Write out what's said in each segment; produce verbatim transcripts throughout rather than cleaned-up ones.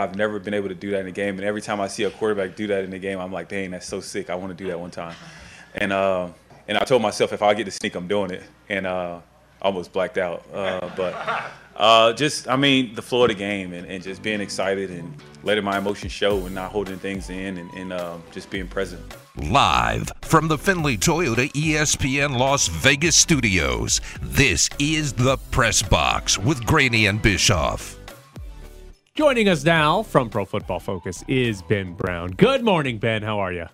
I've never been able to do that in a game. And every time I see a quarterback do that in a game, I'm like, dang, that's so sick. I want to do that one time. And uh, and I told myself, if I get to sneak, I'm doing it. And uh, I almost blacked out. Uh, but uh, just, I mean, the flow of the game and, and just being excited and letting my emotions show and not holding things in and, and uh, just being present. Live from the Findlay Toyota E S P N Las Vegas studios, this is The Press Box with Graney and Bischoff. Joining us now from Pro Football Focus is Ben Brown. Good morning, Ben. How are you?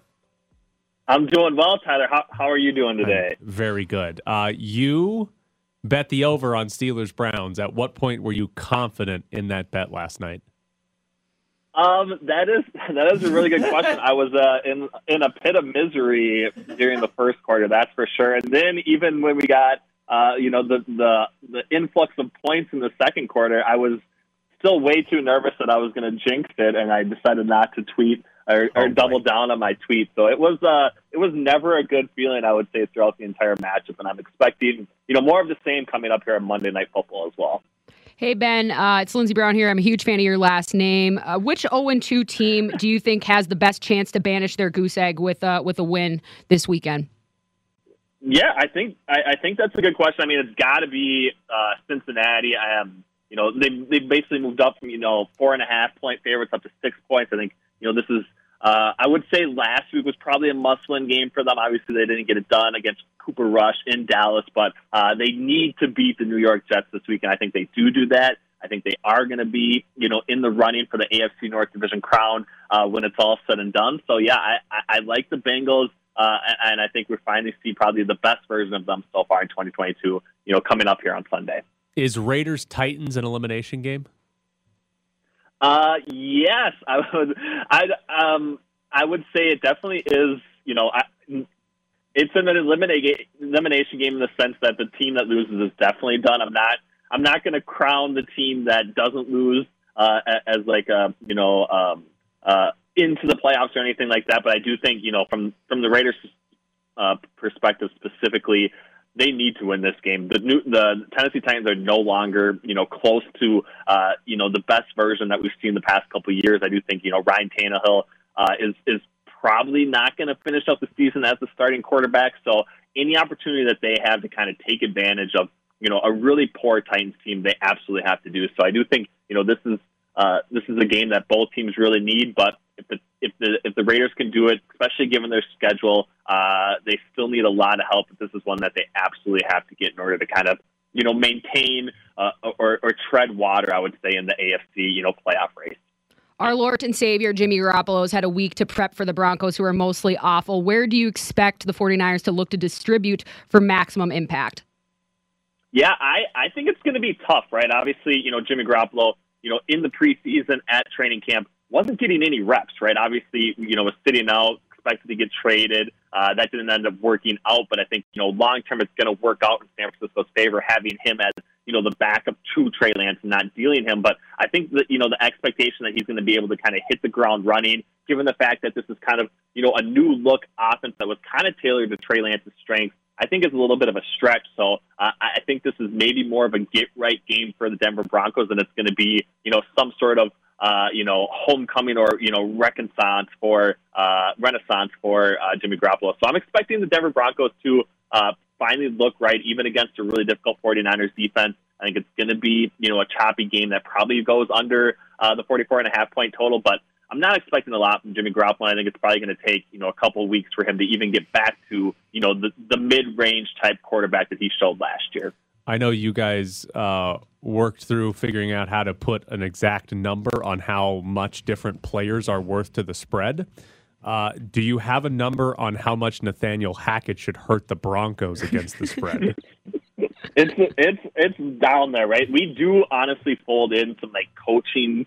I'm doing well, Tyler. How, how are you doing today? I'm very good. Uh, you bet the over on Steelers-Browns. At what point were you confident in that bet last night? Um, that is that is a really good question. I was uh, in in a pit of misery during the first quarter, that's for sure. And then even when we got uh, you know the, the the influx of points in the second quarter, I was still way too nervous that I was going to jinx it, and I decided not to tweet or, or oh, double down on my tweet. So it was uh, it was never a good feeling, I would say, throughout the entire matchup. And I'm expecting you know more of the same coming up here on Monday Night Football as well. Hey, Ben, uh, it's Lindsey Brown here. I'm a huge fan of your last name. Uh, which oh and two team do you think has the best chance to banish their goose egg with, uh, with a win this weekend? Yeah, I think I, I think that's a good question. I mean, it's got to be uh, Cincinnati. I am, you know, they they basically moved up from, you know, four and a half point favorites up to six points. I think, you know, this is, uh, I would say last week was probably a must-win game for them. Obviously, they didn't get it done against Cooper Rush in Dallas, but uh, they need to beat the New York Jets this week, and I think they do do that. I think they are going to be, you know, in the running for the A F C North Division crown uh, when it's all said and done. So, yeah, I, I, I like the Bengals, uh, and I think we're finally see probably the best version of them so far in twenty twenty-two, you know, coming up here on Sunday. Is Raiders-Titans an elimination game? Uh, yes, I would. I um, I would say it definitely is. You know, I, it's an eliminate, elimination game in the sense that the team that loses is definitely done. I'm not. I'm not going to crown the team that doesn't lose uh, as like a you know um, uh, into the playoffs or anything like that. But I do think you know from from the Raiders' uh, perspective specifically. They need to win this game. The, new, the Tennessee Titans are no longer, you know, close to, uh, you know, the best version that we've seen the past couple of years. I do think, you know, Ryan Tannehill uh, is is probably not going to finish up the season as the starting quarterback. So any opportunity that they have to kind of take advantage of, you know, a really poor Titans team, they absolutely have to do. So I do think, you know, this is uh, this is a game that both teams really need, but. If the, if the if the Raiders can do it, especially given their schedule, uh, they still need a lot of help. But this is one that they absolutely have to get in order to kind of, you know, maintain uh, or, or tread water, I would say, in the A F C, you know, playoff race. Our Lord and Savior, Jimmy Garoppolo, has had a week to prep for the Broncos, who are mostly awful. Where do you expect the 49ers to look to distribute for maximum impact? Yeah, I, I think it's going to be tough, right? Obviously, you know, Jimmy Garoppolo, you know, in the preseason at training camp, wasn't getting any reps, right? Obviously, you know, was sitting out, expected to get traded. Uh, that didn't end up working out, but I think, you know, long-term it's going to work out in San Francisco's favor, having him as, you know, the backup to Trey Lance and not dealing him. But I think that, you know, the expectation that he's going to be able to kind of hit the ground running, given the fact that this is kind of, you know, a new-look offense that was kind of tailored to Trey Lance's strengths, I think it's a little bit of a stretch. So uh, I think this is maybe more of a get-right game for the Denver Broncos, and it's going to be, you know, some sort of, Uh, you know, homecoming or, you know, renaissance for uh, renaissance for uh, Jimmy Garoppolo. So I'm expecting the Denver Broncos to uh, finally look right, even against a really difficult 49ers defense. I think it's going to be, you know, a choppy game that probably goes under uh, the forty-four and a half point total, but I'm not expecting a lot from Jimmy Garoppolo. I think it's probably going to take, you know, a couple of weeks for him to even get back to, you know, the, the mid-range type quarterback that he showed last year. I know you guys uh, worked through figuring out how to put an exact number on how much different players are worth to the spread. Uh, do you have a number on how much Nathaniel Hackett should hurt the Broncos against the spread? it's it's it's down there, right? We do honestly fold in some like coaching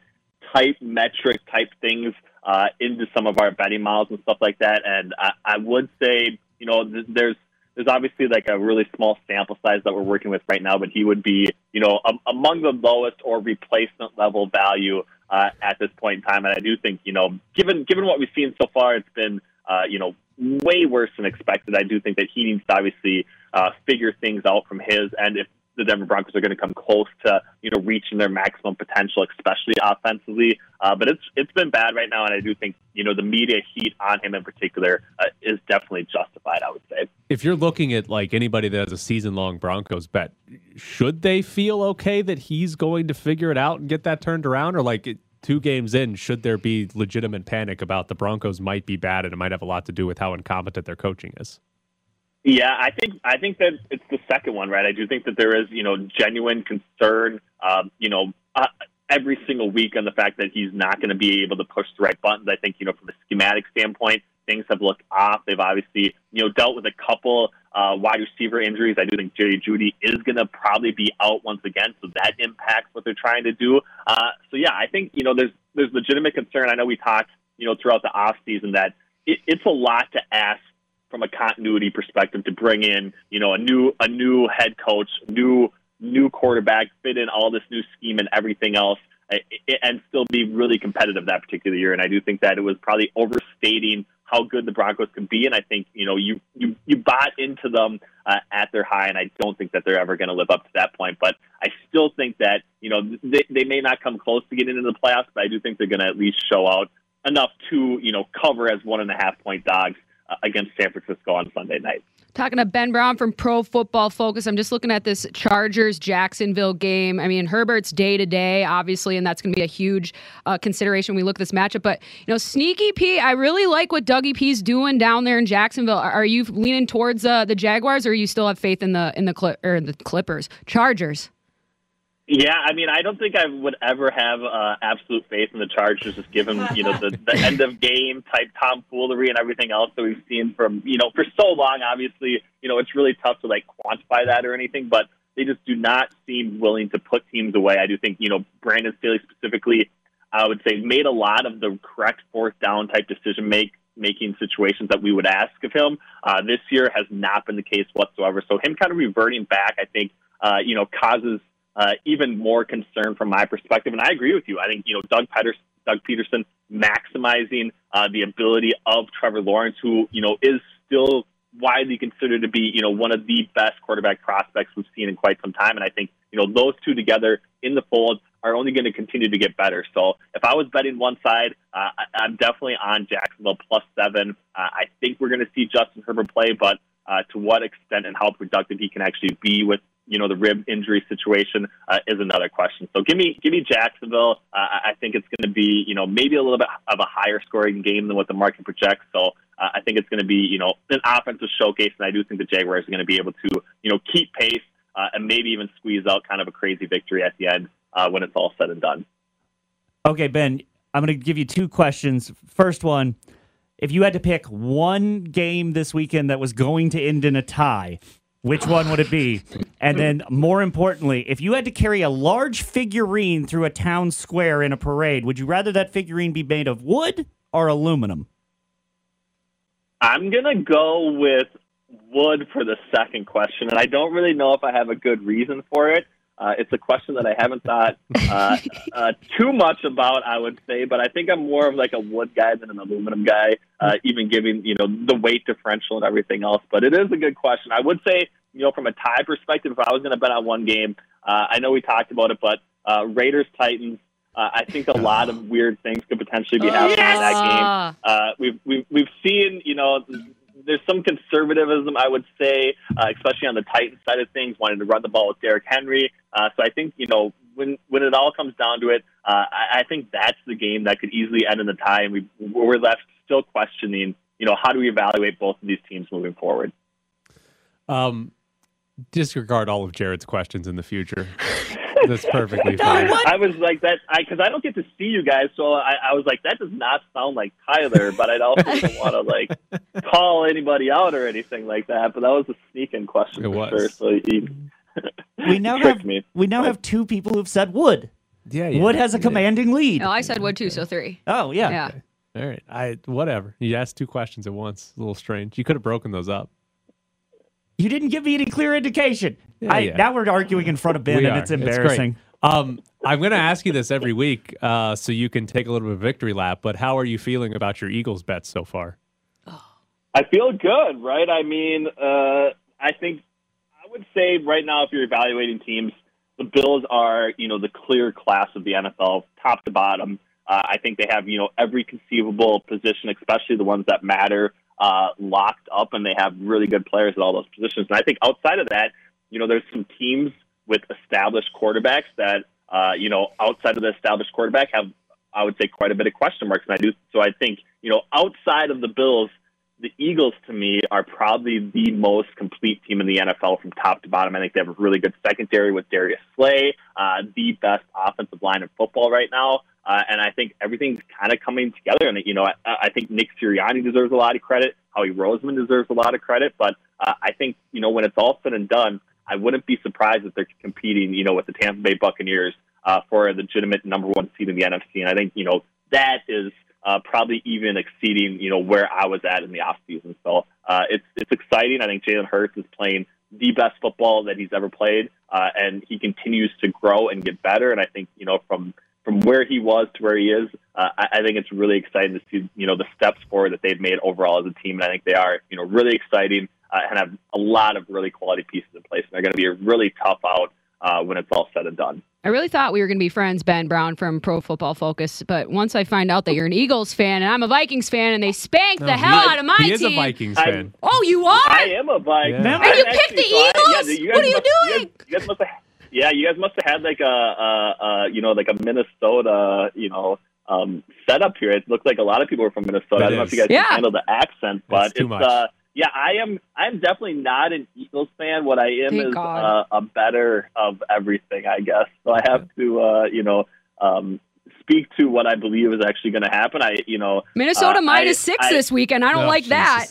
type metric type things uh, into some of our betting models and stuff like that. And I, I would say, you know, th- there's. There's obviously like a really small sample size that we're working with right now, but he would be, you know, um, among the lowest or replacement level value uh, at this point in time. And I do think, you know, given given what we've seen so far, it's been, uh, you know, way worse than expected. I do think that he needs to obviously uh, figure things out from his end. If the Denver Broncos are going to come close to, you know, reaching their maximum potential, especially offensively. Uh, but it's it's been bad right now, and I do think, you know, the media heat on him in particular uh, is definitely justified, I would say. If you're looking at, like, anybody that has a season-long Broncos bet, should they feel okay that he's going to figure it out and get that turned around? Or, like, two games in, should there be legitimate panic about the Broncos might be bad and it might have a lot to do with how incompetent their coaching is? Yeah, I think I think that it's the second one, right? I do think that there is, you know, genuine concern, um, you know, uh, every single week on the fact that he's not going to be able to push the right buttons. I think, you know, from a schematic standpoint, things have looked off. They've obviously, you know, dealt with a couple uh, wide receiver injuries. I do think Jerry Jeudy is going to probably be out once again, so that impacts what they're trying to do. Uh, so, yeah, I think, you know, there's there's legitimate concern. I know we talked, you know, throughout the offseason that it, it's a lot to ask from a continuity perspective to bring in, you know, a new a new head coach, new new quarterback, fit in all this new scheme and everything else, and still be really competitive that particular year. And I do think that it was probably overstating how good the Broncos can be. And I think, you know, you you, you bought into them uh, at their high, and I don't think that they're ever going to live up to that point. But I still think that, you know, they, they may not come close to getting into the playoffs, but I do think they're going to at least show out enough to, you know, cover as one and a half point dogs against San Francisco on Sunday night. Talking to Ben Brown from Pro Football Focus. I'm just looking at this Chargers-Jacksonville game. I mean, Herbert's day-to-day, obviously, and that's going to be a huge uh, consideration when we look at this matchup. But, you know, Sneaky P, I really like what Dougie P's doing down there in Jacksonville. Are you leaning towards uh, the Jaguars, or you still have faith in the in the Cl- or the Clippers? Chargers. Yeah, I mean, I don't think I would ever have uh, absolute faith in the Chargers, just given, you know, the, the end-of-game type tomfoolery and everything else that we've seen from, you know, for so long. Obviously, you know, it's really tough to, like, quantify that or anything, but they just do not seem willing to put teams away. I do think, you know, Brandon Staley specifically, I would say, made a lot of the correct fourth-down type decision-making making situations that we would ask of him. Uh, this year has not been the case whatsoever. So him kind of reverting back, I think, uh, you know, causes Uh, even more concern from my perspective. And I agree with you. I think, you know, Doug Peterson, Doug Peterson maximizing uh, the ability of Trevor Lawrence, who, you know, is still widely considered to be, you know, one of the best quarterback prospects we've seen in quite some time. And I think, you know, those two together in the fold are only going to continue to get better. So if I was betting one side, uh, I'm definitely on Jacksonville plus seven. Uh, I think we're going to see Justin Herbert play, but uh, to what extent and how productive he can actually be with, you know, the rib injury situation uh, is another question. So give me give me Jacksonville. Uh, I think it's going to be, you know, maybe a little bit of a higher scoring game than what the market projects. So uh, I think it's going to be, you know, an offensive showcase. And I do think the Jaguars are going to be able to, you know, keep pace uh, and maybe even squeeze out kind of a crazy victory at the end uh, when it's all said and done. Okay, Ben, I'm going to give you two questions. First one, if you had to pick one game this weekend that was going to end in a tie, which one would it be? And then, more importantly, if you had to carry a large figurine through a town square in a parade, would you rather that figurine be made of wood or aluminum? I'm going to go with wood for the second question, and I don't really know if I have a good reason for it. Uh, it's a question that I haven't thought uh, uh, too much about, I would say, but I think I'm more of like a wood guy than an aluminum guy, uh, even given, you know, the weight differential and everything else. But it is a good question. I would say, you know, from a tie perspective, if I was going to bet on one game, uh, I know we talked about it, but uh, Raiders, Titans, uh, I think a lot of weird things could potentially be happening yes! in that game. Uh, we've, we've, we've seen, you know, there's some conservatism, I would say, uh, especially on the Titans side of things, wanting to run the ball with Derrick Henry. Uh, so I think, you know, when when it all comes down to it, uh, I, I think that's the game that could easily end in the tie. And we, we're left still questioning, you know, how do we evaluate both of these teams moving forward? Um, disregard all of Jared's questions in the future. That's perfectly fine. No, I was like that because I, I don't get to see you guys, so I, I was like, that does not sound like Tyler, but I'd also don't want to like call anybody out or anything like that. But that was a sneak-in question. It for was. Sure, so he, we now have me. we now have two people who've said wood. Yeah, yeah, wood has a commanding lead. No, I said wood too, so three. Oh yeah. Yeah. Okay. All right. I whatever. You asked two questions at once. A little strange. You could have broken those up. You didn't give me any clear indication. Yeah, I, yeah. Now we're arguing in front of Ben, we and are. It's embarrassing. It's um, I'm going to ask you this every week uh, so you can take a little bit of a victory lap, but how are you feeling about your Eagles bets so far? I feel good, right? I mean, uh, I think would say right now, if you're evaluating teams, the Bills are, you know, the clear class of the N F L, top to bottom. Uh, I think they have, you know, every conceivable position, especially the ones that matter, uh, locked up, and they have really good players at all those positions. And I think outside of that, you know, there's some teams with established quarterbacks that, uh, you know, outside of the established quarterback have, I would say, quite a bit of question marks. And I do, so I think, you know, outside of the Bills, the Eagles, to me, are probably the most complete team in the N F L from top to bottom. I think they have a really good secondary with Darius Slay, uh, the best offensive line in football right now. Uh, and I think everything's kind of coming together. And, you know, I, I think Nick Sirianni deserves a lot of credit. Howie Roseman deserves a lot of credit. But uh, I think, you know, when it's all said and done, I wouldn't be surprised if they're competing, you know, with the Tampa Bay Buccaneers uh, for a legitimate number one seed in the N F C. And I think, you know, that is – Uh, probably even exceeding, you know, where I was at in the offseason. So uh, it's it's exciting. I think Jalen Hurts is playing the best football that he's ever played, uh, and he continues to grow and get better. And I think, you know, from from where he was to where he is, uh, I, I think it's really exciting to see, you know, the steps forward that they've made overall as a team. And I think they are, you know, really exciting uh, and have a lot of really quality pieces in place. And they're going to be a really tough out Uh, when it's all said and done. I really thought we were going to be friends, Ben Brown from Pro Football Focus, but once I find out that you're an Eagles fan and I'm a Vikings fan and they spanked no, the hell I, out of my team. He is team. a Vikings I, fan. Oh, you are? I am a Vikings yeah. fan. And you picked the Eagles? I, yeah, you what are you must, doing? You guys, you guys must have, yeah, you guys must have had like a, uh, uh, you know, like a Minnesota, you know, um, setup here. It looked like a lot of people were from Minnesota. That I don't is. know if you guys yeah. can handle the accent, but it's, too it's much. uh Yeah, I am. I'm definitely not an Eagles fan. What I am Thank is uh, a better of everything, I guess. So I have to, uh, you know, um, speak to what I believe is actually going to happen. I, you know, Minnesota uh, minus I, six I, this weekend. I don't no, like Jesus. that.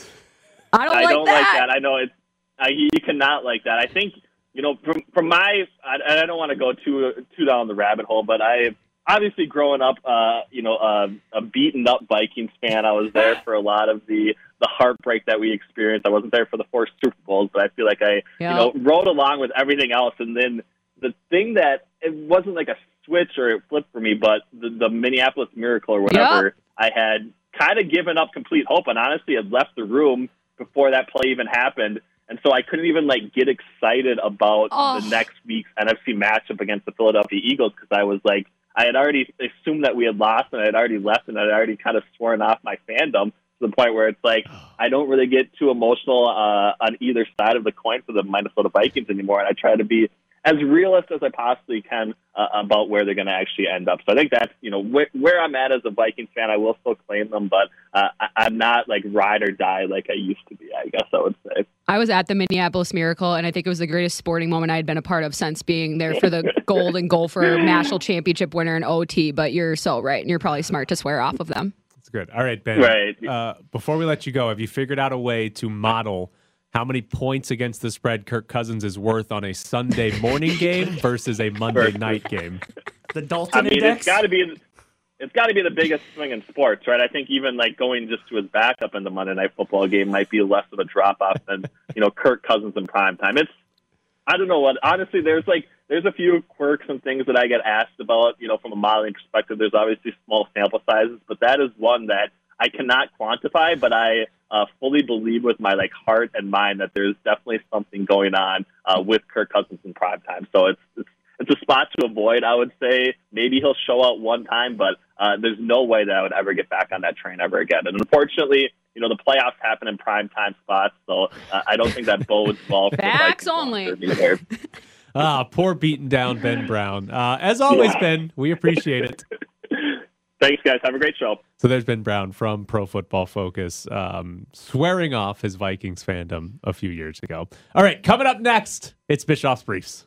I don't, I like, don't that. like that. I know it's. I, you cannot like that. I think you know from from my. I, I don't want to go too too down the rabbit hole, but I obviously growing up, uh, you know, uh, a beaten up Vikings fan. I was there for a lot of the. the heartbreak that we experienced. I wasn't there for the four Super Bowls, but I feel like I, yeah. you know, rode along with everything else. And then the thing that it wasn't like a switch or it flipped for me, but the, the Minneapolis Miracle or whatever, yeah. I had kind of given up complete hope and honestly had left the room before that play even happened. And so I couldn't even like get excited about oh. the next week's N F C matchup against the Philadelphia Eagles. Cause I was like, I had already assumed that we had lost and I had already left and I had already kind of sworn off my fandom. To the point where it's like I don't really get too emotional uh, on either side of the coin for the Minnesota Vikings anymore, and I try to be as realist as I possibly can uh, about where they're going to actually end up. So I think that's you know wh- where I'm at as a Vikings fan. I will still claim them, but uh, I- I'm not like ride or die like I used to be. I guess I would say I was at the Minneapolis Miracle, and I think it was the greatest sporting moment I had been a part of since being there for the gold and gopher national championship winner in O T. But you're so right, and you're probably smart to swear off of them. Good. All right, Ben. Right. Uh, before we let you go, have you figured out a way to model how many points against the spread Kirk Cousins is worth on a Sunday morning game versus a Monday night game? The Dalton I mean, Index? It's got to be. It's got to be the biggest swing in sports, right? I think even like going just to his backup in the Monday Night Football game might be less of a drop off than you know Kirk Cousins in prime time. It's I don't know what honestly. There's like. There's a few quirks and things that I get asked about, you know, from a modeling perspective. There's obviously small sample sizes, but that is one that I cannot quantify, but I uh, fully believe with my, like, heart and mind that there's definitely something going on uh, with Kirk Cousins in primetime. So it's, it's it's a spot to avoid, I would say. Maybe he'll show out one time, but uh, there's no way that I would ever get back on that train ever again. And unfortunately, you know, the playoffs happen in primetime spots, so uh, I don't think that bodes well for the Facts only. Ah, poor beaten down Ben Brown. Uh, as always, yeah. Ben, we appreciate it. Thanks, guys. Have a great show. So there's Ben Brown from Pro Football Focus, um, swearing off his Vikings fandom a few years ago. All right, coming up next, it's Bischoff's Briefs.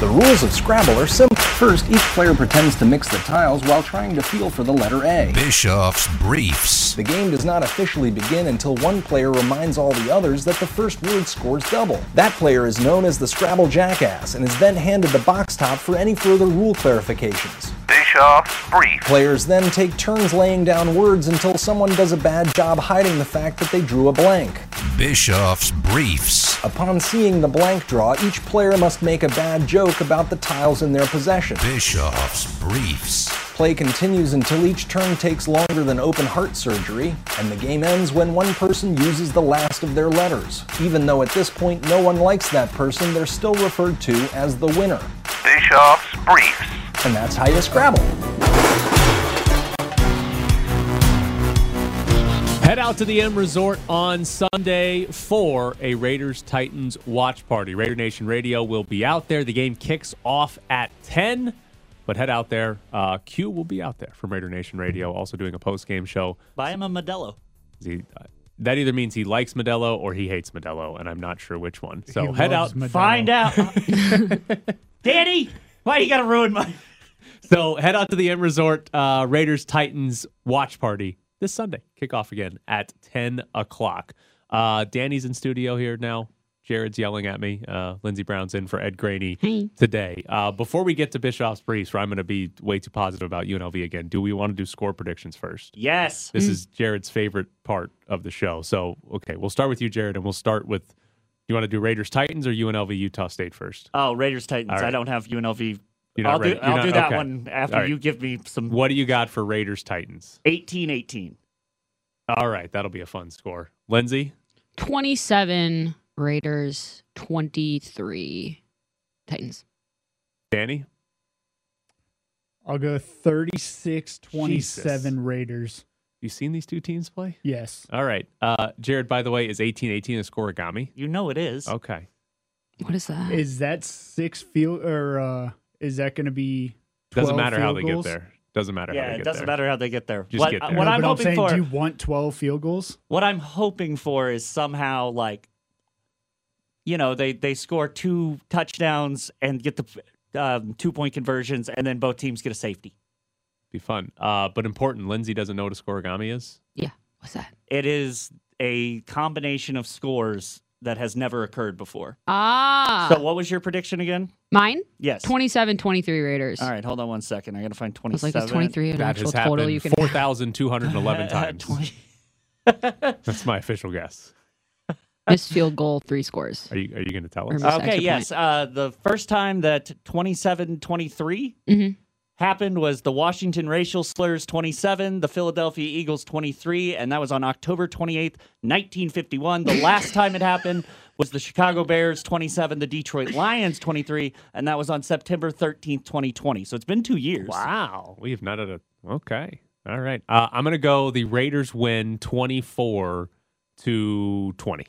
The rules of Scrabble are simple. First, each player pretends to mix the tiles while trying to feel for the letter A. Bischoff's Briefs. The game does not officially begin until one player reminds all the others that the first word scores double. That player is known as the Scrabble Jackass and is then handed the box top for any further rule clarifications. Bischoff's Briefs. Players then take turns laying down words until someone does a bad job hiding the fact that they drew a blank. Bischoff's Briefs. Upon seeing the blank draw, each player must make a bad joke about the tiles in their possession. Bischoff's Briefs. Play continues until each turn takes longer than open heart surgery, and the game ends when one person uses the last of their letters. Even though at this point no one likes that person, they're still referred to as the winner. Bischoff's Briefs. And that's how you Scrabble. Head out to the M Resort on Sunday for a Raiders-Titans watch party. Raider Nation Radio will be out there. The game kicks off at ten. But head out there. Uh, Q will be out there from Raider Nation Radio, also doing a post-game show. Buy him a Modelo. He, uh, that either means he likes Modelo or he hates Modelo, and I'm not sure which one. So he head out. Modelo. Find out. Danny, why you got to ruin my... So head out to the M Resort uh, Raiders-Titans watch party this Sunday. Kickoff again at ten o'clock. Uh, Danny's in studio here now. Jared's yelling at me. Uh, Lindsey Brown's in for Ed Graney hey. today. Uh, before we get to Bischoff's Briefs, where I'm going to be way too positive about U N L V again, do we want to do score predictions first? Yes. This mm. is Jared's favorite part of the show. So, okay, we'll start with you, Jared, and we'll start with, do you want to do Raiders-Titans or U N L V-Utah State first? Oh, Raiders-Titans. Right. I don't have U N L V. I'll do, I'll not, do that okay. one after right. you give me some. What do you got for Raiders-Titans? eighteen eighteen. All right, that'll be a fun score. Lindsey? twenty-seven. Raiders, twenty-three. Titans. Danny? I'll go thirty-six twenty-seven Raiders. You seen these two teams play? Yes. All right. Uh, Jared, by the way, is eighteen eighteen a scoregami? You know it is. Okay. What is that? Is that six field or uh, is that going to be twelve Doesn't matter how they get there. Doesn't matter. Yeah, how they get it doesn't there. matter how they get there. Just what, get there. What no, I'm hoping I'm saying, for. Do you want twelve field goals? What I'm hoping for is somehow like. You know, they, they score two touchdowns and get the um, two-point conversions, and then both teams get a safety. Be fun. Uh, but important, Lindsey doesn't know what a scoregami is? Yeah. What's that? It is a combination of scores that has never occurred before. Ah. So what was your prediction again? Mine? Yes. twenty-seven twenty-three Raiders. All right, hold on one second. I got to find twenty-seven. I was like, it's twenty-three an actual total you can have. four thousand two hundred eleven times. That's my official guess. Missed field goal, three scores. Are you are you going to tell us? Okay, yes. Uh, the first time that twenty-seven twenty-three mm-hmm. happened was the Washington Racial Slurs twenty-seven, the Philadelphia Eagles twenty-three, and that was on October twenty-eighth, nineteen fifty-one. The last time it happened was the Chicago Bears twenty-seven, the Detroit Lions twenty-three, and that was on September thirteenth, twenty twenty. So it's been two years. Wow. We have not had a... Okay. All right. Uh, I'm going to go the Raiders win twenty-four to twenty.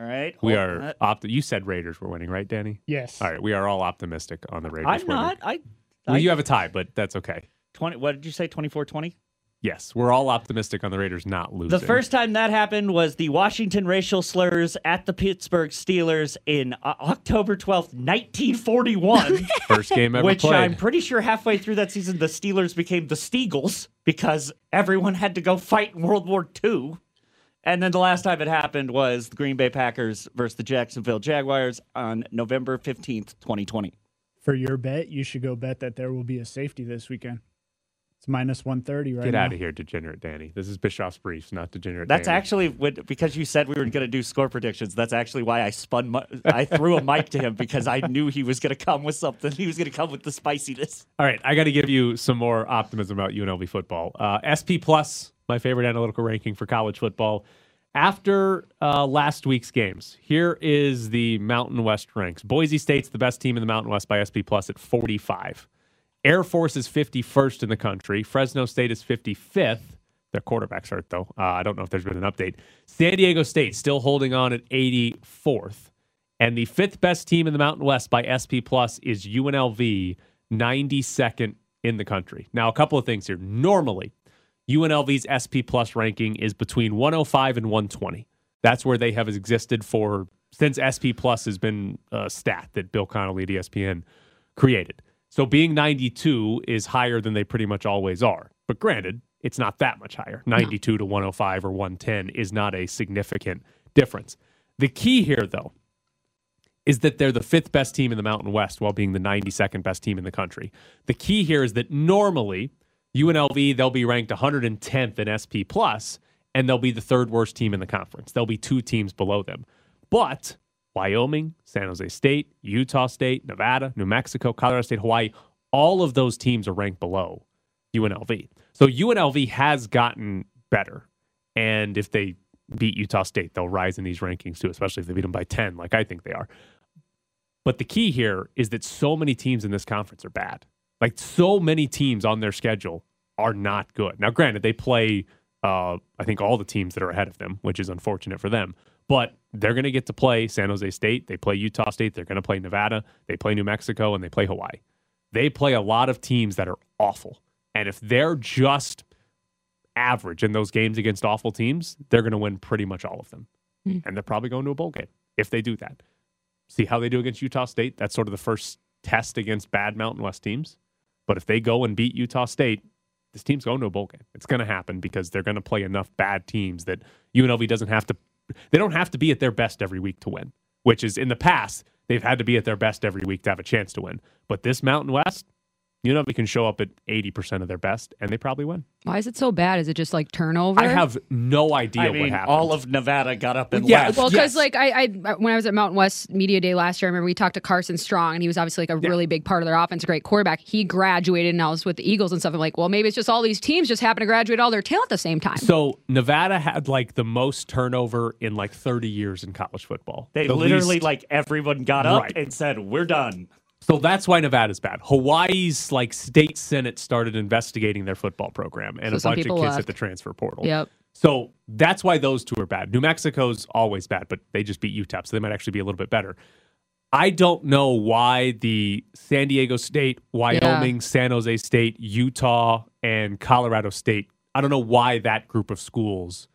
All right. We are opt- you said Raiders were winning, right, Danny? Yes. All right. We are all optimistic on the Raiders. I'm winning. not. I, I well, you have a tie, but that's okay. twenty What did you say? twenty-four twenty? Yes. We're all optimistic on the Raiders not losing. The first time that happened was the Washington Racial Slurs at the Pittsburgh Steelers in uh, October twelfth, nineteen forty-one. First game ever which played. Which I'm pretty sure halfway through that season, the Steelers became the Steagles because everyone had to go fight in World War Two. And then the last time it happened was the Green Bay Packers versus the Jacksonville Jaguars on November fifteenth, twenty twenty. For your bet, you should go bet that there will be a safety this weekend. It's minus one thirty right now. Get out of here, degenerate Danny. This is Bischoff's Briefs, not degenerate Danny. That's actually, because you said we were going to do score predictions, that's actually why I spun, my, I threw a mic to him because I knew he was going to come with something. He was going to come with the spiciness. All right, I got to give you some more optimism about U N L V football. Uh, S P Plus. My favorite analytical ranking for college football. After uh, last week's games, here is the Mountain West ranks. Boise State's the best team in the Mountain West by S P Plus at forty-five. Air Force is fifty-first in the country. Fresno State is fifty-fifth. Their quarterback's hurt, though. Uh, I don't know if there's been an update. San Diego State still holding on at eighty-fourth. And the fifth best team in the Mountain West by S P Plus is U N L V, ninety-second in the country. Now, a couple of things here. Normally, U N L V's S P Plus ranking is between one oh five and one twenty. That's where they have existed for since S P Plus has been a stat that Bill Connolly at E S P N created. So being ninety-two is higher than they pretty much always are. But granted, it's not that much higher. ninety-two to one oh five or one ten is not a significant difference. The key here, though, is that they're the fifth best team in the Mountain West while being the ninety-second best team in the country. The key here is that normally... U N L V, they'll be ranked one hundred tenth in S P Plus, and they'll be the third worst team in the conference. There'll be two teams below them. But Wyoming, San Jose State, Utah State, Nevada, New Mexico, Colorado State, Hawaii, all of those teams are ranked below U N L V. So U N L V has gotten better. And if they beat Utah State, they'll rise in these rankings too, especially if they beat them by ten, like I think they are. But the key here is that so many teams in this conference are bad. Like, so many teams on their schedule are not good. Now, granted, they play, uh, I think, all the teams that are ahead of them, which is unfortunate for them. But they're going to get to play San Jose State. They play Utah State. They're going to play Nevada. They play New Mexico, and they play Hawaii. They play a lot of teams that are awful. And if they're just average in those games against awful teams, they're going to win pretty much all of them. Mm. And they're probably going to a bowl game if they do that. See how they do against Utah State. That's sort of the first test against bad Mountain West teams. But if they go and beat Utah State, this team's going to a bowl game. It's going to happen because they're going to play enough bad teams that U N L V doesn't have to, they don't have to be at their best every week to win, which is in the past, they've had to be at their best every week to have a chance to win. But this Mountain West, U N L V can show up at eighty percent of their best, and they probably win. Why is it so bad? Is it just like turnover? I have no idea I mean, what happened. All of Nevada got up and yeah, left. Well, because yes. like I, I, when I was at Mountain West Media Day last year, I remember we talked to Carson Strong, and he was obviously like a yeah. really big part of their offense, a great quarterback. He graduated, and I was with the Eagles and stuff. I'm like, well, maybe it's just all these teams just happen to graduate all their talent at the same time. So Nevada had like the most turnover in like thirty years in college football. They the literally least. like everyone got up right. and said, "We're done." So that's why Nevada's bad. Hawaii's like state senate started investigating their football program, and so a bunch of kids left at the transfer portal. Yep. So that's why those two are bad. New Mexico's always bad, but they just beat U T E P, so they might actually be a little bit better. I don't know why the San Diego State, Wyoming, yeah. San Jose State, Utah, and Colorado State, I don't know why that group of schools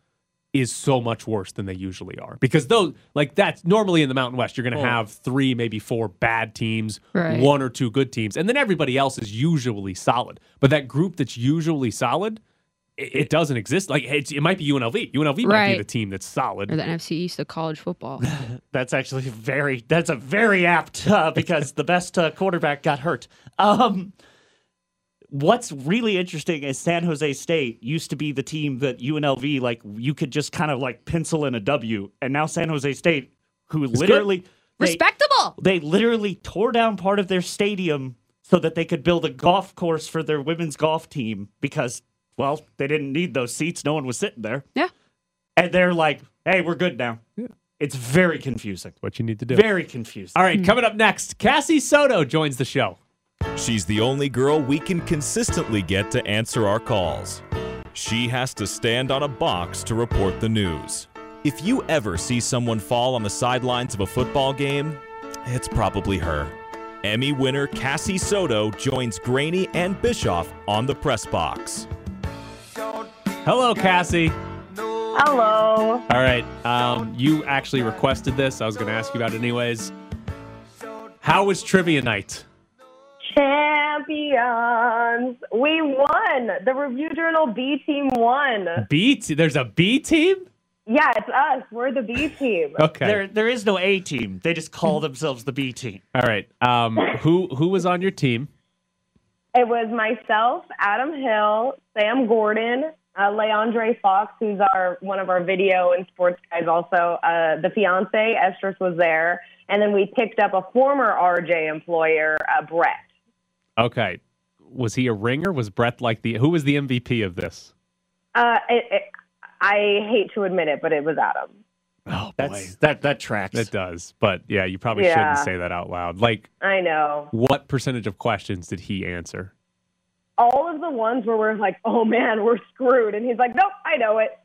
is so much worse than they usually are. Because those, like that's normally in the Mountain West, you're going to oh. have three, maybe four bad teams, right. one or two good teams, and then everybody else is usually solid. But that group that's usually solid, it, it doesn't exist. Like it's, it might be U N L V. U N L V right. might be the team that's solid. Or the N F C East of college football. That's actually very, that's a very apt, uh, because the best uh, quarterback got hurt. Um What's really interesting is San Jose State used to be the team that U N L V, like, you could just kind of, like, pencil in a W. And now San Jose State, who it's literally... They, Respectable! They literally tore down part of their stadium so that they could build a golf course for their women's golf team because, well, they didn't need those seats. No one was sitting there. Yeah. And they're like, hey, we're good now. Yeah. It's very confusing. What you need to do. Very confusing. All right, mm-hmm. coming up next, Cassie Soto joins the show. She's the only girl we can consistently get to answer our calls. She has to stand on a box to report the news. If you ever see someone fall on the sidelines of a football game, it's probably her. Emmy winner Cassie Soto joins Graney and Bischoff on the press box. Hello, Cassie. Hello. All right. Um, you actually requested this. I was going to ask you about it anyways. How was trivia night? Champions. We won. The Review Journal B team won. B team? There's a B team? Yeah, it's us. We're the B team. Okay. There there is no A team. They just call themselves the B team. All right. Um who who was on your team? It was myself, Adam Hill, Sam Gordon, uh, Leandre Fox, who's our one of our video and sports guys also. Uh, the fiance, Estrus, was there. And then we picked up a former R J employer, uh, Brett. Okay. Was he a ringer? Was Brett like the... Who was the M V P of this? Uh, it, it, I hate to admit it, but it was Adam. Oh, boy. That's, that, that tracks. It does. But, yeah, you probably yeah. shouldn't say that out loud. Like, I know. What percentage of questions did he answer? All of the ones where we're like, oh, man, we're screwed. And he's like, nope, I know it.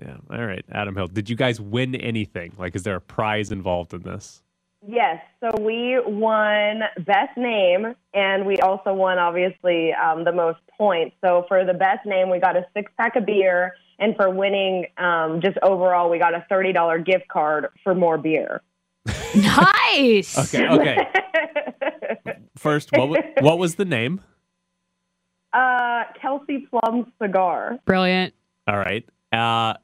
Yeah. All right. Adam Hill, did you guys win anything? Like, is there a prize involved in this? Yes, so we won best name, and we also won, obviously, um, the most points. So for the best name, we got a six-pack of beer, and for winning, um, just overall, we got a thirty dollars gift card for more beer. Nice! Okay, okay. First, what was, what was the name? Uh, Kelsey Plum Cigar. Brilliant. All right. Uh,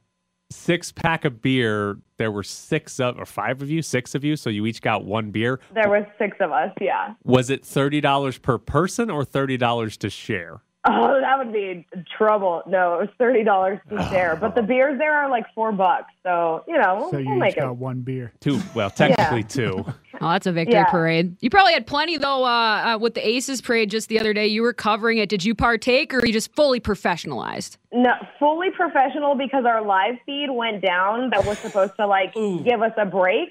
six-pack of beer... There were six of, or five of you, six of you, so you each got one beer. There were six of us, yeah. Was it thirty dollars per person or thirty dollars to share? Oh, that would be trouble. No, it was thirty dollars to share. But the beers there are like four bucks. So, you know, we'll, so you we'll make it. So you got one beer. Two. Well, technically yeah. two. Oh, that's a victory yeah. parade. You probably had plenty, though, uh, uh, with the Aces parade just the other day. You were covering it. Did you partake, or are you just fully professionalized? No, fully professional, because our live feed went down that was supposed to, like, Ooh. give us a break.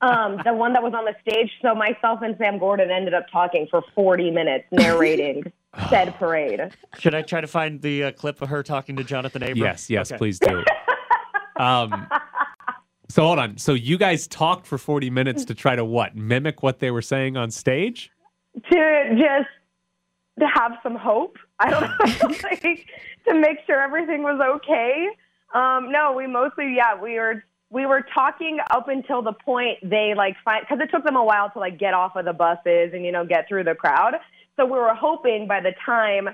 Um, the one that was on the stage. So myself and Sam Gordon ended up talking for forty minutes narrating said parade. Should I try to find the uh, clip of her talking to Jonathan Abram? Yes, yes, okay. Please do. um, so hold on. So you guys talked for forty minutes to try to what? Mimic what they were saying on stage? To just to have some hope. I don't know. Like, to make sure everything was okay. Um, no, we mostly, yeah, we were We were talking up until the point they, like, find, because it took them a while to, like, get off of the buses and, you know, get through the crowd. So we were hoping by the time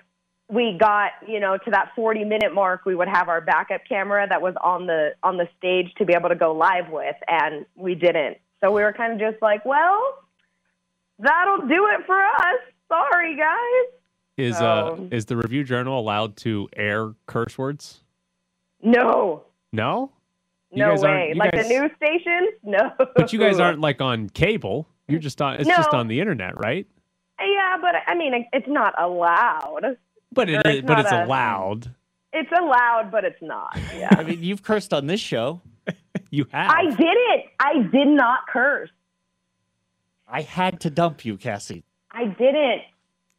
we got, you know, to that forty-minute mark, we would have our backup camera that was on the on the stage to be able to go live with, and we didn't. So we were kind of just like, well, that'll do it for us. Sorry, guys. Is so, uh is the Review Journal allowed to air curse words? No. No? You no way. Like guys, the news stations? No. But you guys aren't like on cable. You're just on, it's no. just on the internet, right? Yeah, but I mean, it's not allowed. But it is, but it's a, allowed. It's allowed, but it's not. Yeah. I mean, you've cursed on this show. You have. I didn't. I did not curse. I had to dump you, Cassie. I didn't.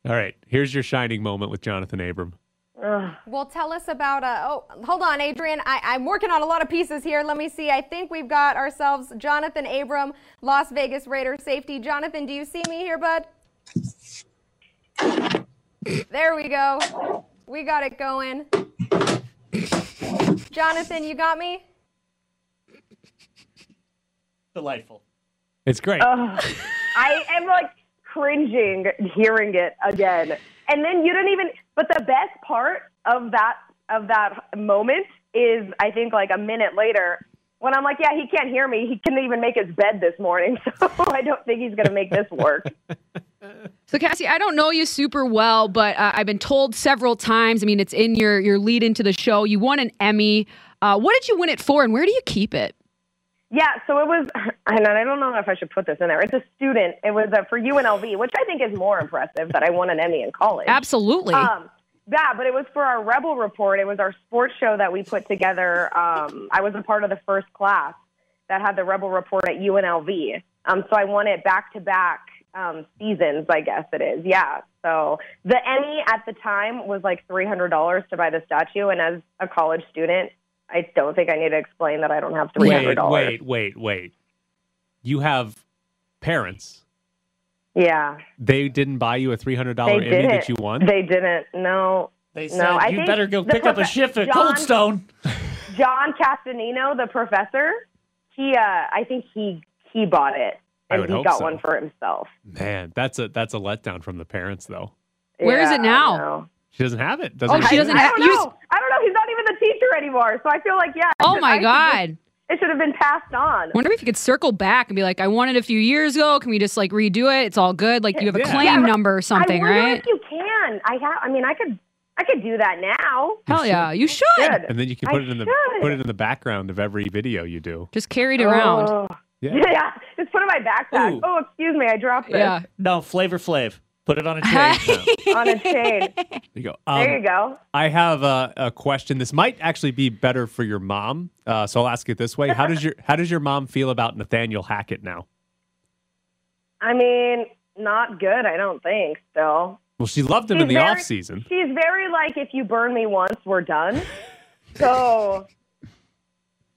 All right. Here's your shining moment with Jonathan Abram. Well, tell us about, uh, oh, hold on, Adrian. I, I'm working on a lot of pieces here. Let me see. I think we've got ourselves Jonathan Abram, Las Vegas Raiders safety. Jonathan, do you see me here, bud? There we go. We got it going. Jonathan, you got me? Delightful. It's great. Uh, I am, like, cringing hearing it again. And then you don't even, but the best part of that of that moment is, I think, like a minute later, when I'm like, yeah, he can't hear me. He couldn't even make his bed this morning, so I don't think he's going to make this work. So, Cassie, I don't know you super well, but uh, I've been told several times, I mean, it's in your, your lead into the show, you won an Emmy. Uh, what did you win it for, and where do you keep it? Yeah, so it was, and I don't know if I should put this in there. It's a student. It was a, for U N L V, which I think is more impressive that I won an Emmy in college. Absolutely. Um, yeah, but it was for our Rebel Report. It was our sports show that we put together. Um, I was a part of the first class that had the Rebel Report at U N L V. Um, so I won it back-to-back um, seasons, I guess it is. Yeah, so the Emmy at the time was like three hundred dollars to buy the statue, and as a college student, I don't think I need to explain that I don't have three hundred dollars. Wait, wait, wait, wait. You have parents. Yeah. They didn't buy you a three hundred dollars Emmy that you won? They didn't. No. They said, no. you better go pick prof- up a shift at Cold Stone. John Castanino, the professor, he, uh, I think he he bought it. And I would he hope got so. one for himself. Man, that's a, that's a letdown from the parents, though. Yeah, where is it now? She doesn't have it. Doesn't oh, she, she doesn't have it. I don't know. I don't know. He's not even the teacher anymore. So I feel like, yeah. Oh, my God. It should have been passed on. I wonder if you could circle back and be like, I won it a few years ago. Can we just, like, redo it? It's all good. Like, you have a yeah. claim yeah, number or something, I right? If you can. I have. I mean, I could I could do that now. Hell yeah. You should. should. And then you can put I it in the should. put it in the background of every video you do. Just carry it oh. around. Yeah. yeah. Just put it in my backpack. Ooh. Oh, excuse me. I dropped it. Yeah. No, Flavor Flav. Put it on a chain. No. On a chain. There you go. Um, there you go. I have a, a question. This might actually be better for your mom, uh, so I'll ask it this way: How does your How does your mom feel about Nathaniel Hackett now? I mean, not good. I don't think so. Well, she loved him she's in the off season. She's very like, if you burn me once, we're done. So,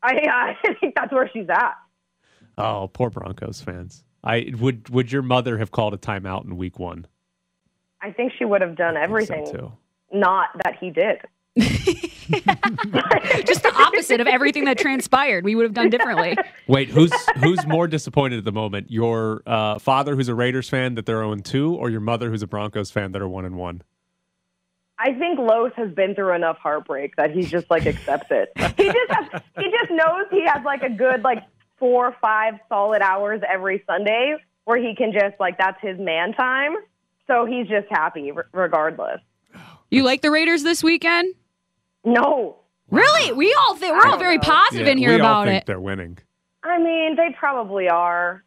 I I think that's where she's at. Oh, poor Broncos fans. I would. Would your mother have called a timeout in week one? I think she would have done everything, so not that he did. Just the opposite of everything that transpired. We would have done differently. Wait, who's who's more disappointed at the moment? Your uh, father, who's a Raiders fan, that they're oh and two, or your mother, who's a Broncos fan, that are one and one? I think Los has been through enough heartbreak that he just, like, accepts it. He just has, he just knows he has, like, a good, like, four or five solid hours every Sunday where he can just, like, that's his man time. So he's just happy regardless. You like the Raiders this weekend? No. Really? We all th- we're all very positive yeah, in here we about all think it. They're winning. I mean, they probably are.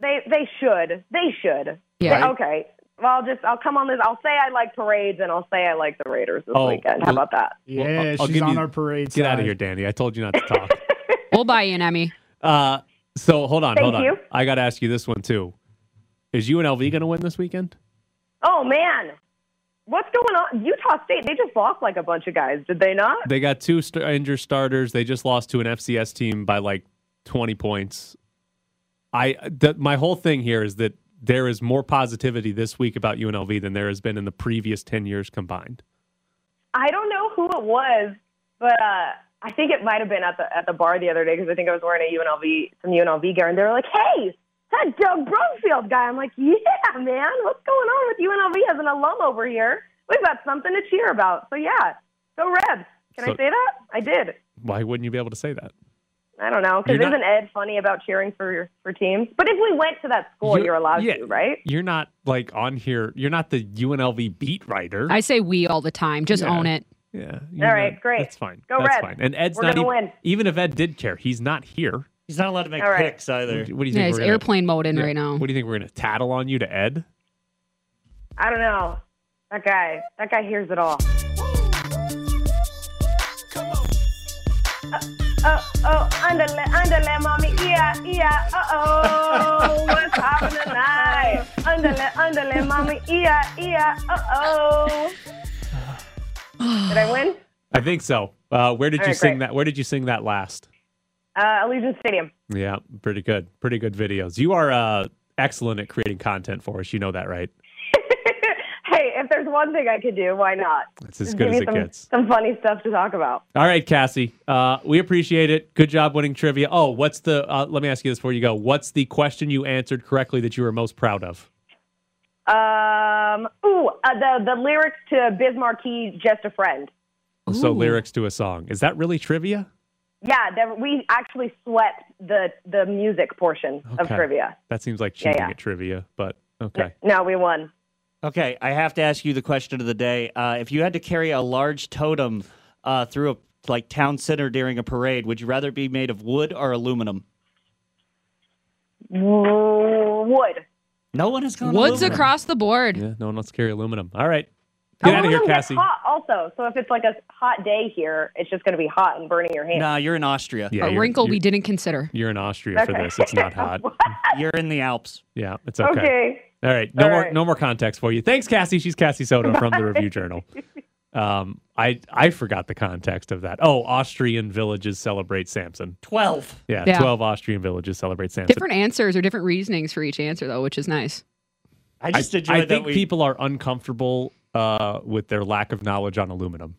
They they should. They should. Yeah. They, okay. Well, I'll just I'll come on this. I'll say I like parades, and I'll say I like the Raiders this oh, weekend. How about that? Yeah, well, I'll, I'll she's on you, our parade Get side. Out of here, Danny. I told you not to talk. We'll buy you an Emmy. Uh, so hold on, Thank hold on. You. I got to ask you this one too. Is U N L V going to win this weekend? Oh man, what's going on? Utah State. They just lost like a bunch of guys. Did they not? They got two st- injured starters. They just lost to an F C S team by like twenty points. I th- my whole thing here is that there is more positivity this week about U N L V than there has been in the previous ten years combined. I don't know who it was, but uh, I think it might have been at the at the bar the other day because I think I was wearing a U N L V some U N L V gear, and they were like, "Hey, that Doug Brumfield guy." I'm like, "Yeah, man, what's going on with U N L V as an alum over here? We've got something to cheer about." So yeah, go Rebs. Can so, I say that? I did. Why wouldn't you be able to say that? I don't know, because isn't Ed funny about cheering for your, for teams? But if we went to that school, you're, you're allowed yeah, to, right? You're not, like, on here. You're not the U N L V beat writer. I say we all the time. Just yeah. own it. Yeah. All right, not, great. That's fine. Go That's Red. Fine. And Ed's we're not even, win. Even if Ed did care, he's not here. He's not allowed to make right. picks either. What do you think? Yeah, he's airplane mode in yeah, right now. What do you think? We're going to tattle on you to Ed? I don't know. That guy. That guy hears it all. Come on. Uh, Oh, oh, underlay, underlay, mommy, yeah, yeah, uh-oh, what's happening tonight? Underlay, underlay, mommy, yeah, yeah, uh-oh. Did I win? I think so. Uh, where did All you right, sing great. that? Where did you sing that last? Uh, Allegiant Stadium. Yeah, pretty good. Pretty good videos. You are uh, excellent at creating content for us. You know that, right? Hey, if there's one thing I could do, why not? It's as good as it some, gets. Some funny stuff to talk about. All right, Cassie. Uh, we appreciate it. Good job winning trivia. Oh, what's the, uh, let me ask you this before you go. What's the question you answered correctly that you were most proud of? Um, ooh, uh, the, the lyrics to Biz Marquee, Just a Friend. Ooh. So lyrics to a song. Is that really trivia? Yeah, there, we actually swept the, the music portion okay. of trivia. That seems like cheating yeah, yeah. at trivia, but okay. No, we won. Okay, I have to ask you the question of the day. Uh, if you had to carry a large totem uh, through a like town center during a parade, would you rather it be made of wood or aluminum? Wood. No one has gone Wood's aluminum. Across the board. Yeah, no one wants to carry aluminum. All right. Get aluminum out of here, Cassie. It's hot also, so if it's like a hot day here, it's just going to be hot and burning your hands. Nah, you're in Austria. Yeah, a wrinkle we didn't consider. You're in Austria okay. for this. It's not hot. You're in the Alps. Yeah, it's okay. Okay. All right, no All more, right. no more context for you. Thanks, Cassie. She's Cassie Soto Bye. From the Review Journal. Um, I I forgot the context of that. Oh, Austrian villages celebrate Samson. Twelve. Yeah, yeah, twelve Austrian villages celebrate Samson. Different answers or different reasonings for each answer, though, which is nice. I just I, enjoyed I that think we... people are uncomfortable uh, with their lack of knowledge on aluminum.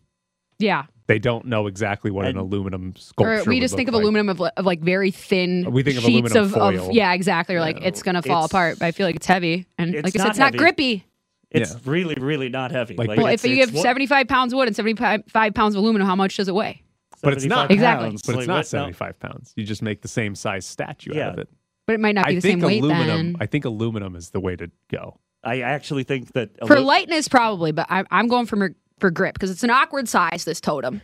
Yeah. They don't know exactly what and, an aluminum sculpture is. We just think of like. aluminum of, of like very thin we think of sheets of, foil. of yeah, exactly. Or like yeah. it's gonna fall it's, apart. But I feel like it's heavy, and it's like I said, it's heavy. Not grippy. It's yeah. really, really not heavy. Like, like, well, if you give seventy-five pounds wood and seventy-five pounds of aluminum, how much does it weigh? But it's not exactly. Pounds. But it's not seventy-five no. pounds. You just make the same size statue yeah. out of it. But it might not be I the think same aluminum, weight. Then. I think aluminum is the way to go. I actually think that for alum- lightness, probably. But I, I'm going from. For grip, because it's an awkward size, this totem.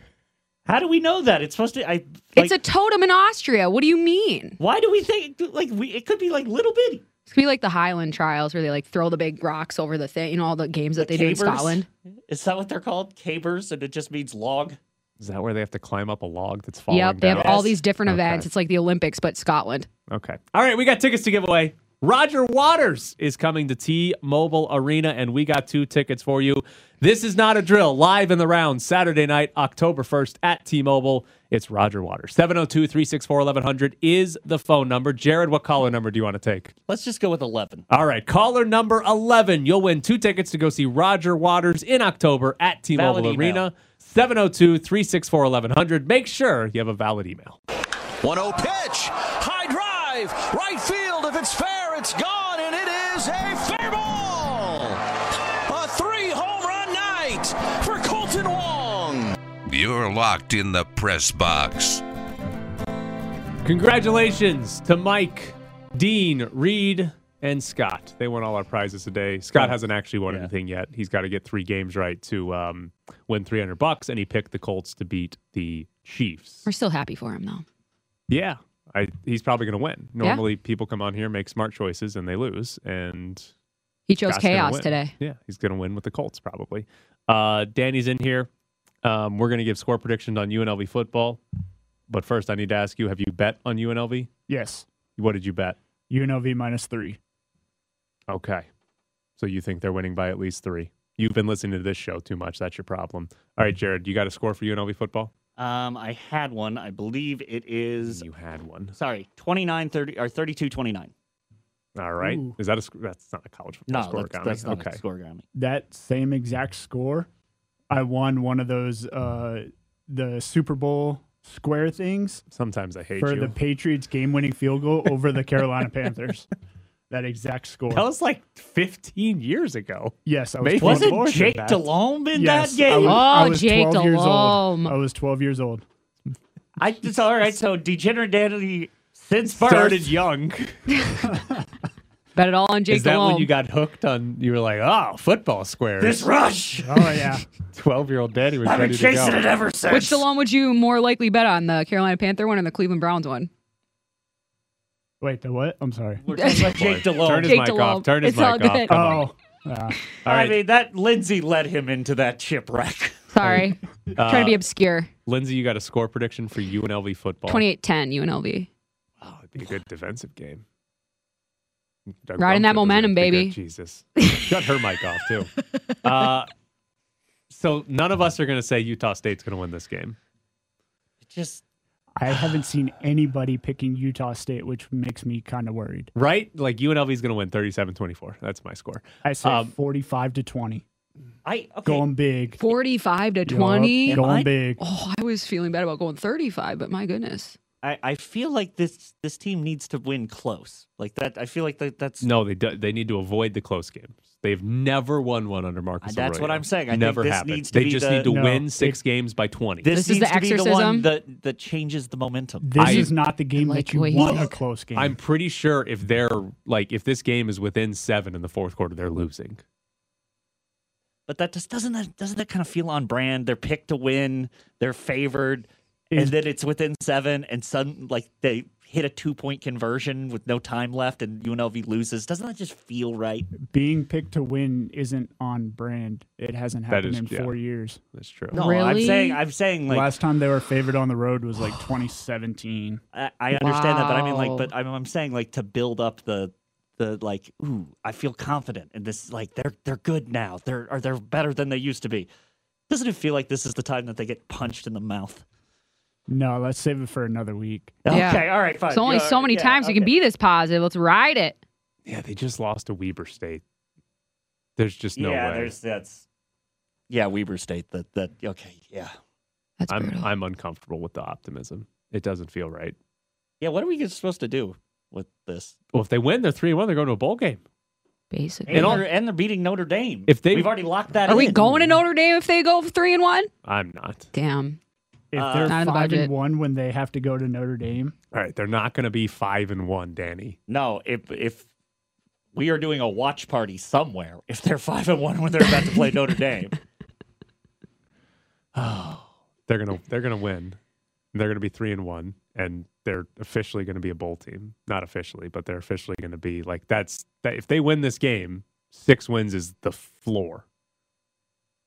How do we know that? It's supposed to... I. Like, it's a totem in Austria. What do you mean? Why do we think... like we? It could be like little bitty. It could be like the Highland Trials where they like throw the big rocks over the thing, you know, all the games that the they cabers? do in Scotland. Is that what they're called? Cabers? And it just means log? Is that where they have to climb up a log that's falling down? Yep, they have yes. all these different okay. events. It's like the Olympics, but Scotland. Okay. All right, we got tickets to give away. Roger Waters is coming to T-Mobile Arena, and we got two tickets for you. This is not a drill. Live in the round, Saturday night, October first at T-Mobile. It's Roger Waters. seven oh two, three six four, eleven hundred is the phone number. Jared, what caller number do you want to take? Let's just go with eleven. All right, caller number eleven. You'll win two tickets to go see Roger Waters in October at T-Mobile Arena. seven oh two, three six four, eleven hundred. Make sure you have a valid email. one oh pitch. High drive. Right field if it's fair. It's gone, and it is a fair ball! A three-home run night for Colton Wong! You're locked in the press box. Congratulations to Mike, Dean, Reed, and Scott. They won all our prizes today. Scott hasn't actually won yeah. anything yet. He's got to get three games right to um, win three hundred bucks, and he picked the Colts to beat the Chiefs. We're still happy for him, though. Yeah. I, he's probably going to win. Normally, yeah. people come on here, make smart choices, and they lose. And he chose Scott's chaos today. Yeah, he's going to win with the Colts, probably. Uh, Danny's in here. Um, we're going to give score predictions on U N L V football. But first, I need to ask you, have you bet on U N L V? Yes. What did you bet? U N L V minus three. Okay. So you think they're winning by at least three. You've been listening to this show too much. That's your problem. All right, Jared, you got a score for U N L V football? Um, I had one. I believe it is... You had one. Sorry, twenty-nine thirty or thirty-two twenty-nine. All right. Ooh. Is that a score? That's not a college football no, score. That's, that's not okay. a score. That same exact score, I won one of those, uh, the Super Bowl square things. Sometimes I hate for you. For the Patriots game-winning field goal over the Carolina Panthers. That exact score. That was like fifteen years ago. Yes. I was Wasn't Jake DeLome in yes, that game? I was, oh, I was Jake DeLome. I was twelve years old. I just, all right, so degenerativity since birth. Started young. Bet it all on Jake DeLome. Is that DeLome. When you got hooked on, you were like, oh, football squares. This rush. Oh, yeah. twelve-year-old daddy was I've ready to go. I've been chasing it ever since. Which DeLome would you more likely bet on, the Carolina Panther one or the Cleveland Browns one? Wait, the what? I'm sorry. We're talking about Jake DeLome. Turn his Jake mic DeLome. Off. Turn his it's mic off. Good. Oh. Uh, all right. I mean, that Lindsay led him into that shipwreck. Sorry. uh, Trying to be obscure. Lindsay, you got a score prediction for U N L V football? twenty-eight ten U N L V. Oh, it'd be a good defensive game. Doug Riding that momentum, baby. Good. Jesus. Shut her mic off, too. Uh, so none of us are going to say Utah State's going to win this game. It just... I haven't seen anybody picking Utah State, which makes me kind of worried. Right? Like, U N L V is going to win thirty-seven twenty-four. That's my score. I say um, forty-five to twenty. I okay. Going big. forty-five to twenty? Yep. Going I, big. Oh, I was feeling bad about going thirty-five, but my goodness. I, I feel like this this team needs to win close. Like that. I feel like that, that's... No, they do, they need to avoid the close games. They've never won one under Marcus Arroyo. That's what I'm saying. I never think this happened. Needs to they be just the, need to no, win six it, games by twenty. This, this is the exorcism the one that, that changes the momentum. This I, is not the game like that you won a close game. I'm pretty sure if they're like if this game is within seven in the fourth quarter, they're losing. But that just doesn't that doesn't that kind of feel on brand? They're picked to win. They're favored. And then it's within seven, and suddenly, like, they hit a two-point conversion with no time left, and U N L V loses. Doesn't that just feel right? Being picked to win isn't on brand. It hasn't happened is, in yeah. four years. That's true. No, really? I'm saying, I'm saying, like... Last time they were favored on the road was, like, twenty seventeen. I, I understand wow. that, but I mean, like, but I'm, I'm saying, like, to build up the... The like, ooh, I feel confident in this. Like, they're they're good now. They're or they're better than they used to be. Doesn't it feel like this is the time that they get punched in the mouth? No, let's save it for another week. Yeah. Okay, all right, fine. It's only You're, so many yeah, times okay. we can be this positive. Let's ride it. Yeah, they just lost to Weber State. There's just no yeah, way. Yeah, there's that's. Yeah, Weber State. That that okay. Yeah, that's I'm brutal. I'm uncomfortable with the optimism. It doesn't feel right. Yeah, what are we supposed to do with this? Well, if they win, they're three and one. They're going to a bowl game. Basically, and, and, they're, and they're beating Notre Dame. If they, we've already locked that. Are in. We going to Notre Dame if they go three and one? I'm not. Damn. If they're uh, five and one when they have to go to Notre Dame, all right, they're not going to be five and one, Danny. No, if if we are doing a watch party somewhere, if they're five and one when they're about to play Notre Dame, oh, they're gonna they're gonna win. They're gonna be three and one, and they're officially going to be a bowl team. Not officially, but they're officially going to be like that's that. If they win this game, six wins is the floor.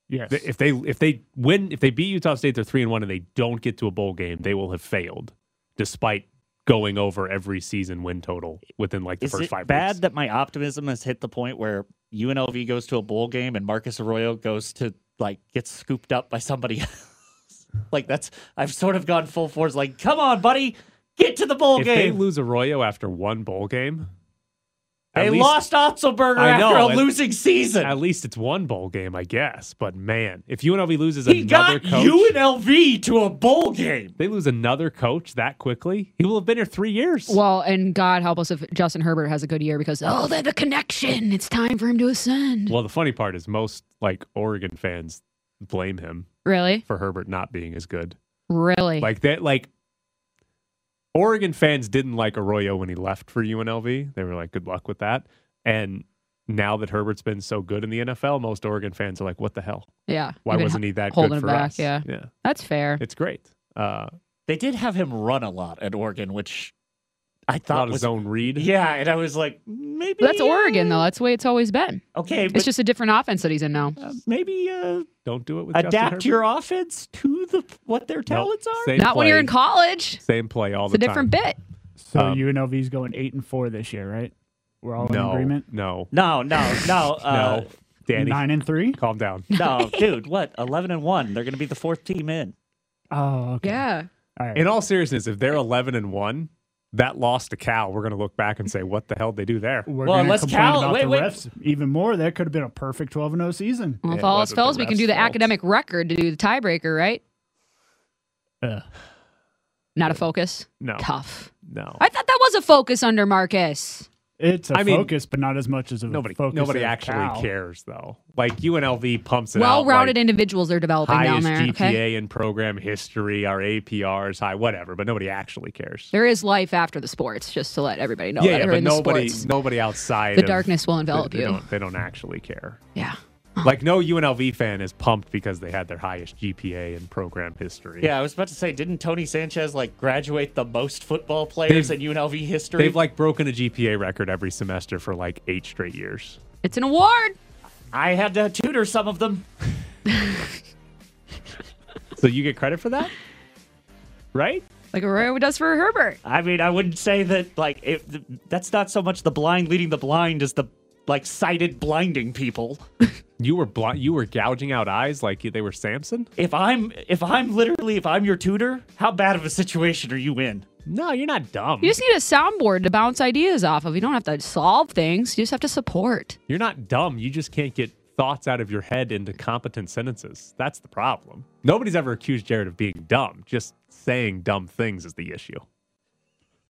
Yes. If they if they win if they beat Utah State, they're three and one, and they don't get to a bowl game, they will have failed, despite going over every season win total within like the first five weeks. Is it bad that my optimism has hit the point where U N L V goes to a bowl game and Marcus Arroyo goes to like gets scooped up by somebody else? Like that's I've sort of gone full force. Like, come on, buddy, get to the bowl if game. If they lose Arroyo after one bowl game. They least, lost Otzelberger after know, a losing season. At least it's one bowl game, I guess. But, man, if U N L V loses he another coach. He got U N L V to a bowl game. They lose another coach that quickly. He will have been here three years. Well, and God help us if Justin Herbert has a good year because, oh, they have a connection. It's time for him to ascend. Well, the funny part is most, like, Oregon fans blame him. Really? For Herbert not being as good. Really? Like, that, like... Oregon fans didn't like Arroyo when he left for U N L V. They were like, good luck with that. And now that Herbert's been so good in the N F L, most Oregon fans are like, what the hell? Yeah. Why wasn't he that good for us? Yeah. Yeah. That's fair. It's great. Uh, they did have him run a lot at Oregon, which I thought was his own read. Yeah, and I was like, maybe. But that's uh, Oregon, though. That's the way it's always been. Okay. But it's just a different offense that he's in now. Uh, maybe uh, don't do it with Justin Herbert. Adapt your offense to the what their talents nope. are. Same Not play. When you're in college. Same play all the time. It's a different bit. So um, U N L V's going eight and four this year, right? We're all no, in agreement? No. No, no, no. Uh, no. Danny. Nine and three? Calm down. No, dude, what? Eleven and one. They're going to be the fourth team in. Oh, okay. Yeah. All right. In all seriousness, if they're eleven and one, that loss to Cal, we're going to look back and say, what the hell did they do there? We're well, unless Cal, about wait, the wait. refs even more. That could have been a perfect twelve and oh season. Well, if yeah, all else fails, we can do the fails. academic record to do the tiebreaker, right? Uh, Not a focus? No. Tough. No. I thought that was a focus under Marcus. It's a I focus, mean, but not as much as a nobody, focus. Nobody actually cow. cares, though. Like, U N L V pumps it well out. Well-rounded like, individuals are developing down there. Highest G P A okay? in program history, our A P Rs, high, whatever, but nobody actually cares. There is life after the sports, just to let everybody know. Yeah, that yeah but nobody, nobody outside The of, darkness will envelop they, they you. Don't, they don't actually care. Yeah. Like, no U N L V fan is pumped because they had their highest G P A in program history. Yeah, I was about to say, didn't Tony Sanchez, like, graduate the most football players they've, in U N L V history? They've, like, broken a G P A record every semester for, like, eight straight years. It's an award! I had to tutor some of them. So you get credit for that? Right? Like Arroyo does for Herbert. I mean, I wouldn't say that, like, it, that's not so much the blind leading the blind as the, like, sighted blinding people. You were blind, you were gouging out eyes like they were Samson? If I'm if I'm literally if I'm your tutor, how bad of a situation are you in? No, you're not dumb. You just need a soundboard to bounce ideas off of. You don't have to solve things. You just have to support. You're not dumb. You just can't get thoughts out of your head into competent sentences. That's the problem. Nobody's ever accused Jared of being dumb. Just saying dumb things is the issue.